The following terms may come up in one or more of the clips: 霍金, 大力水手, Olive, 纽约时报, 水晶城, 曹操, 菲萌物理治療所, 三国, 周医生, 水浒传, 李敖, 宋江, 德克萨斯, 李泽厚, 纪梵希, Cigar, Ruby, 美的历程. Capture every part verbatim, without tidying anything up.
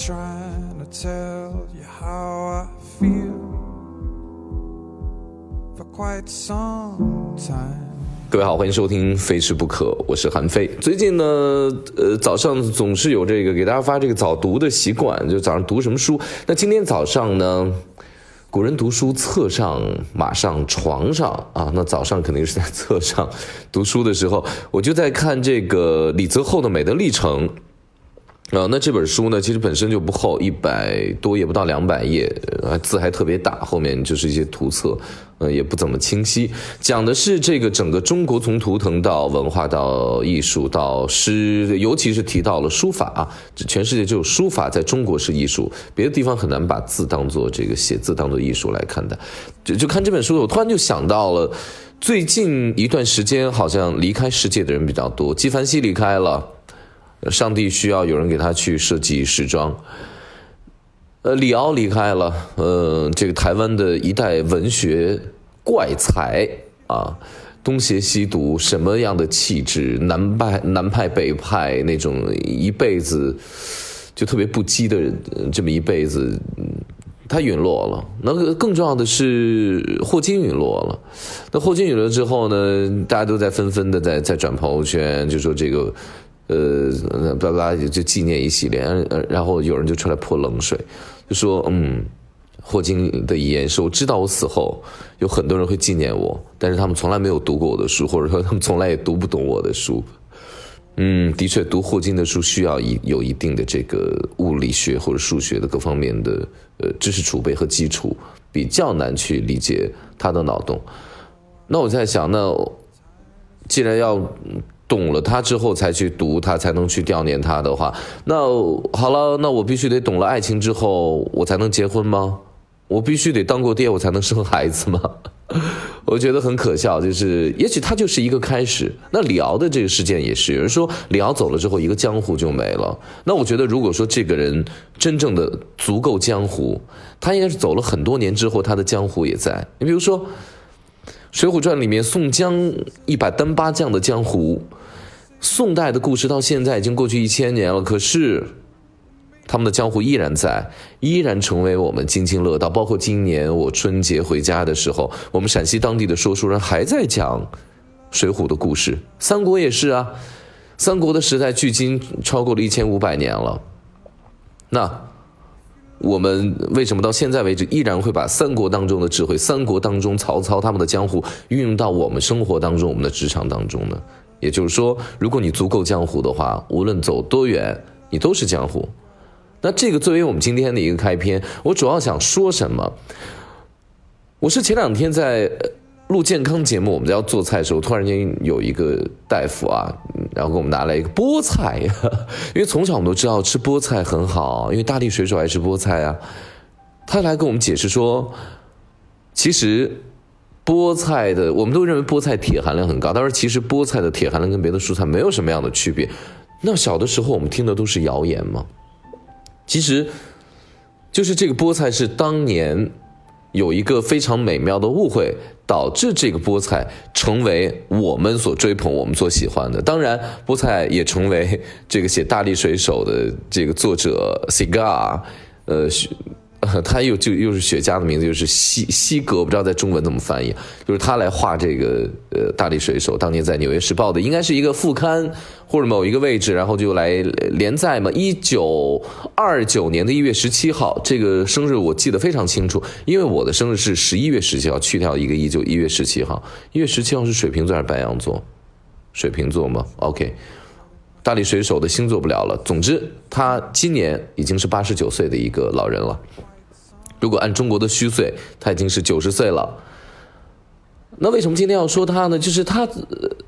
trying to tell you how I feel for quite some time. 各位好，欢迎收听《非吃不可》，我是韩非。最近呢，呃，早上总是有这个给大家发这个早读的习惯，就早上读什么书。那今天早上呢，古人读书厕上、马上、床上啊，那早上肯定是在厕上读书的时候，我就在看这个李泽厚的《美的历程》。呃，那这本书呢，其实本身就不厚，一百多页不到两百页，字还特别大，后面就是一些图册，呃，也不怎么清晰。讲的是这个整个中国从图腾到文化到艺术到诗，尤其是提到了书法啊，全世界只有书法在中国是艺术，别的地方很难把字当做这个写字当做艺术来看的。就就看这本书，我突然就想到了，最近一段时间好像离开世界的人比较多，纪梵希离开了。上帝需要有人给他去设计时装，呃，李敖离开了，呃，这个台湾的一代文学怪才啊，东邪西毒，什么样的气质，南派南派北派那种一辈子就特别不羁的这么一辈子，他陨落了。那更重要的是霍金陨落了。那霍金陨落之后呢，大家都在纷纷的在在转朋友圈，就说这个。呃，巴拉就纪念一系列，然后有人就出来泼冷水，就说嗯，霍金的遗言是：我知道我死后有很多人会纪念我，但是他们从来没有读过我的书，或者说他们从来也读不懂我的书。嗯，的确，读霍金的书需要有一定的这个物理学或者数学的各方面的呃知识储备和基础，比较难去理解他的脑洞。那我在想，那既然要懂了他之后才去读他，才能去悼念他的话，那好了，那我必须得懂了爱情之后我才能结婚吗？我必须得当过爹我才能生孩子吗？我觉得很可笑，就是也许他就是一个开始。那李敖的这个事件也是，有人说李敖走了之后一个江湖就没了。那我觉得如果说这个人真正的足够江湖，他应该是走了很多年之后他的江湖也在。你比如说水浒传里面宋江一百单八将的江湖，宋代的故事到现在已经过去一千年了，可是他们的江湖依然在，依然成为我们津津乐道。包括今年我春节回家的时候，我们陕西当地的说书人还在讲水浒的故事。三国也是啊，三国的时代距今超过了一千五百年了。那我们为什么到现在为止依然会把三国当中的智慧，三国当中曹操他们的江湖运用到我们生活当中，我们的职场当中呢？也就是说，如果你足够江湖的话，无论走多远你都是江湖。那这个作为我们今天的一个开篇，我主要想说什么？我是前两天在录健康节目，我们在要做菜的时候，突然间有一个大夫啊，然后给我们拿来一个菠菜，因为从小我们都知道吃菠菜很好，因为大力水手爱吃菠菜啊。他来跟我们解释说，其实菠菜的，我们都认为菠菜铁含量很高，但是其实菠菜的铁含量跟别的蔬菜没有什么样的区别。那小的时候我们听的都是谣言嘛，其实就是这个菠菜是当年有一个非常美妙的误会，导致这个菠菜成为我们所追捧、我们所喜欢的。当然，菠菜也成为这个写《大力水手》的这个作者 Cigar， 呃，他又就又是雪茄的名字，又是西西格，我不知道在中文怎么翻译，就是他来画这个呃《大力水手》，当年在《纽约时报》的应该是一个副刊或者某一个位置，然后就来连载嘛。一九二九年的一月十七号，这个生日我记得非常清楚，因为我的生日是十一月十七号，去掉一个一就一月十七号。一月十七号是水瓶座还是白羊座？水瓶座吗 ？OK。大力水手的星座不聊了，总之他今年已经是八十九岁的一个老人了。如果按中国的虚岁，他已经是九十岁了。那为什么今天要说他呢？就是他，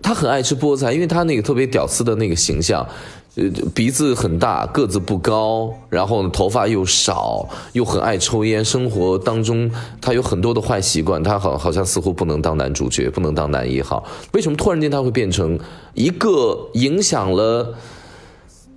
他很爱吃菠菜，因为他那个特别屌丝的那个形象，呃，鼻子很大，个子不高，然后头发又少，又很爱抽烟。生活当中他有很多的坏习惯，他好好像似乎不能当男主角，不能当男一号。为什么突然间他会变成一个影响了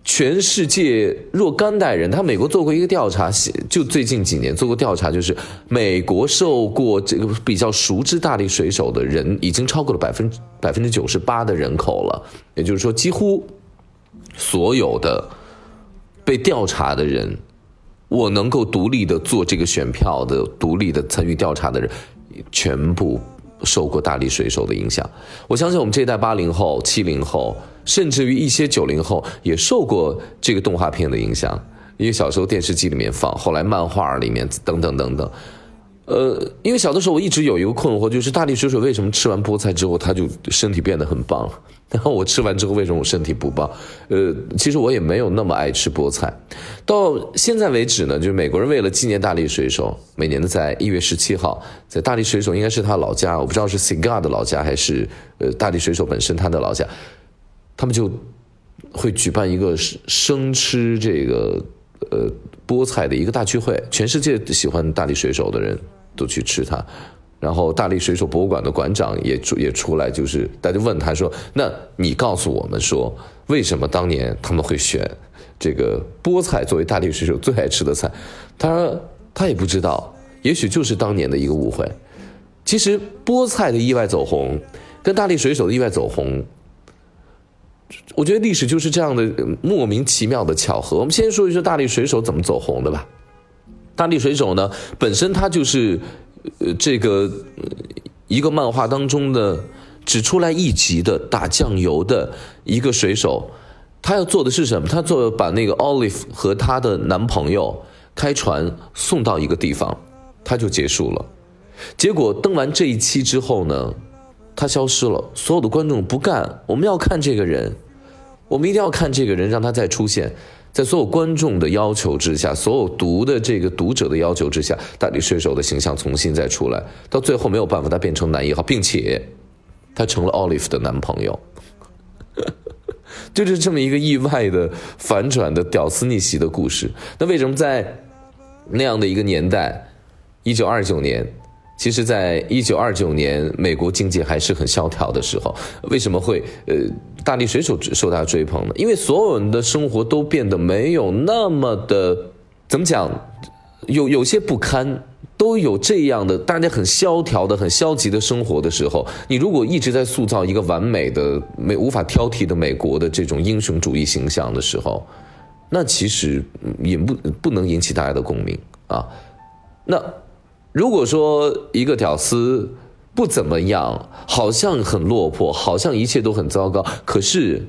全世界若干代人？他美国做过一个调查，就最近几年做过调查，就是美国受过这个比较熟知大力水手的人已经超过了百分百分之九十八的人口了。也就是说，几乎所有的被调查的人我能够独立的做这个选票的、独立的参与调查的人，全部受过大力水手的影响。我相信我们这一代八零后、七零后，甚至于一些九零后，也受过这个动画片的影响，因为小时候电视机里面放，后来漫画里面等等等等。呃，因为小的时候我一直有一个困惑，就是大力水手为什么吃完菠菜之后他就身体变得很棒，然后我吃完之后为什么我身体不棒？呃，其实我也没有那么爱吃菠菜。到现在为止呢，就是美国人为了纪念大力水手，每年的在一月十七号，在大力水手应该是他老家，我不知道是 Cigar 的老家还是呃大力水手本身他的老家，他们就会举办一个生吃这个呃。菠菜的一个大聚会，全世界喜欢大力水手的人都去吃它，然后大力水手博物馆的馆长也出也出来，就是大家问他说：“那你告诉我们说，为什么当年他们会选这个菠菜作为大力水手最爱吃的菜？”他说他也不知道，也许就是当年的一个误会。其实菠菜的意外走红，跟大力水手的意外走红。我觉得历史就是这样的莫名其妙的巧合。我们先说一说大力水手怎么走红的吧。大力水手呢，本身它就是呃这个一个漫画当中的只出来一集的打酱油的一个水手，他要做的是什么？他做把那个 Olive 和他的男朋友开船送到一个地方，他就结束了。结果登完这一期之后呢，他消失了，所有的观众不干，我们要看这个人，我们一定要看这个人，让他再出现。在所有观众的要求之下，所有读的这个读者的要求之下，大力水手的形象重新再出来，到最后没有办法，他变成男一号，并且他成了 Olive 的男朋友。就是这么一个意外的反转的屌丝逆袭的故事。那为什么在那样的一个年代，一九二九年，其实在一九二九年美国经济还是很萧条的时候，为什么会呃大力水手受他追捧呢？因为所有人的生活都变得没有那么的，怎么讲，有有些不堪，都有这样的大家很萧条的很消极的生活的时候，你如果一直在塑造一个完美的没无法挑剔的美国的这种英雄主义形象的时候，那其实也不不能引起大家的共鸣啊。那如果说一个屌丝不怎么样，好像很落魄，好像一切都很糟糕，可是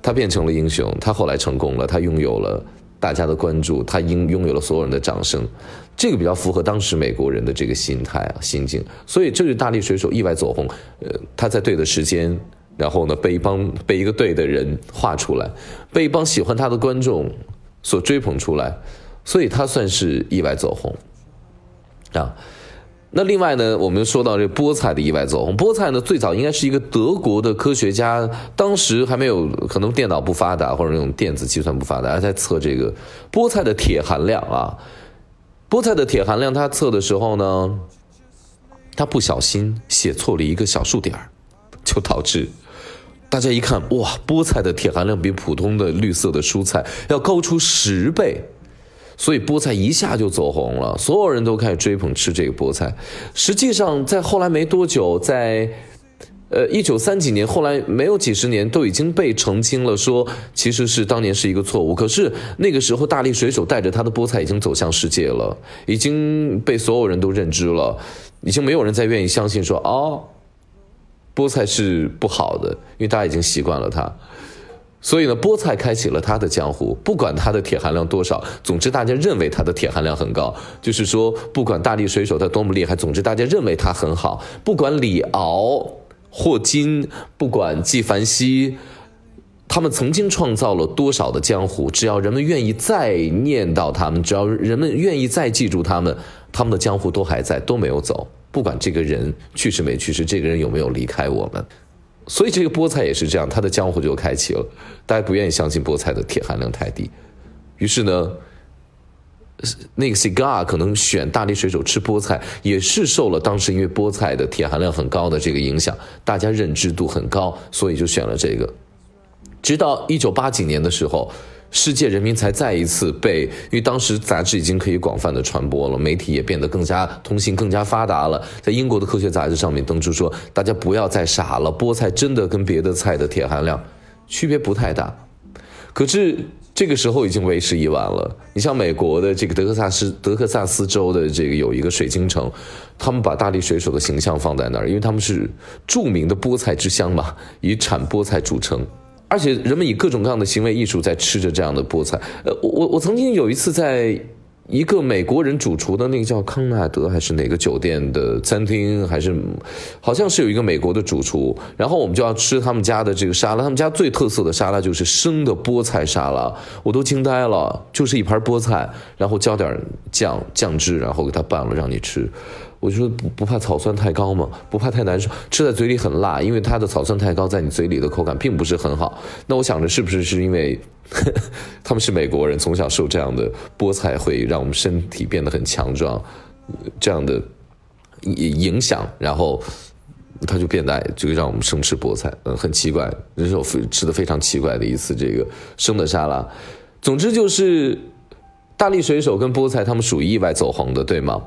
他变成了英雄，他后来成功了，他拥有了大家的关注，他拥有了所有人的掌声，这个比较符合当时美国人的这个心态啊心境。所以这是大力水手意外走红，呃，他在对的时间，然后呢被一帮被一个对的人画出来，被一帮喜欢他的观众所追捧出来，所以他算是意外走红。啊，那另外呢，我们说到这菠菜的意外走红。菠菜呢，最早应该是一个德国的科学家，当时还没有可能电脑不发达或者那种电子计算不发达，他在测这个菠菜的铁含量啊。菠菜的铁含量，他测的时候呢，他不小心写错了一个小数点，就导致大家一看，哇，菠菜的铁含量比普通的绿色的蔬菜要高出十倍。所以菠菜一下就走红了，所有人都开始追捧吃这个菠菜。实际上在后来没多久，在呃一九三几年后来没有几十年都已经被澄清了，说其实是当年是一个错误。可是那个时候大力水手带着他的菠菜已经走向世界了，已经被所有人都认知了，已经没有人再愿意相信说哦菠菜是不好的，因为大家已经习惯了它。所以呢，菠菜开启了他的江湖，不管它的铁含量多少，总之大家认为它的铁含量很高。就是说，不管大力水手他多么厉害，总之大家认为他很好。不管李敖、霍金，不管纪梵希，他们曾经创造了多少的江湖，只要人们愿意再念到他们，只要人们愿意再记住他们，他们的江湖都还在，都没有走。不管这个人去世没去世，这个人有没有离开我们。所以这个菠菜也是这样，它的江湖就开启了，大家不愿意相信菠菜的铁含量太低。于是呢，那个 Cigar 可能选大力水手吃菠菜，也是受了当时因为菠菜的铁含量很高的这个影响，大家认知度很高，所以就选了这个。直到一九八几年的时候，世界人民才再一次被，因为当时杂志已经可以广泛的传播了，媒体也变得更加通信更加发达了，在英国的科学杂志上面登出说，大家不要再傻了，菠菜真的跟别的菜的铁含量区别不太大。可是这个时候已经为时已晚了。你像美国的这个德克萨斯德克萨斯州的这个有一个水晶城，他们把大力水手的形象放在那儿，因为他们是著名的菠菜之乡嘛，以产菠菜著称。而且人们以各种各样的行为艺术在吃着这样的菠菜。呃，我我曾经有一次在一个美国人主厨的那个叫康纳德还是哪个酒店的餐厅，还是好像是有一个美国的主厨，然后我们就要吃他们家的这个沙拉，他们家最特色的沙拉就是生的菠菜沙拉，我都惊呆了，就是一盘菠菜，然后浇点酱酱汁，然后给它拌了让你吃。我就说不不怕草酸太高吗？不怕太难受，吃在嘴里很辣，因为它的草酸太高在你嘴里的口感并不是很好。那我想着是不是是因为呵呵他们是美国人，从小受这样的菠菜会让我们身体变得很强壮这样的影响，然后他就变得就让我们生吃菠菜。嗯，很奇怪，人生吃的非常奇怪的一次这个生的沙拉。总之就是大力水手跟菠菜他们属于意外走红的，对吗？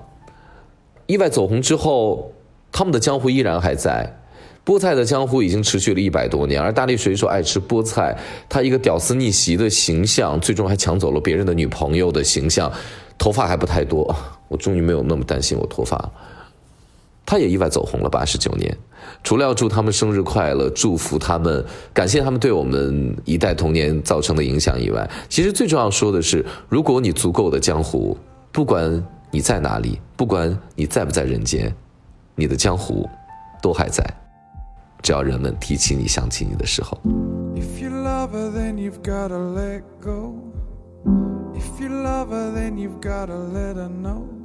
意外走红之后，他们的江湖依然还在，菠菜的江湖已经持续了一百多年，而大力水手爱吃菠菜，他一个屌丝逆袭的形象，最终还抢走了别人的女朋友的形象，头发还不太多，我终于没有那么担心我脱发。他也意外走红了八十九年，除了要祝他们生日快乐，祝福他们，感谢他们对我们一代童年造成的影响以外，其实最重要说的是，如果你足够的江湖，不管你在哪里，不管你在不在人间，你的江湖都还在，只要人们提起你想起你的时候。 If you love her then you've gotta let go. If you love her then you've gotta let her know.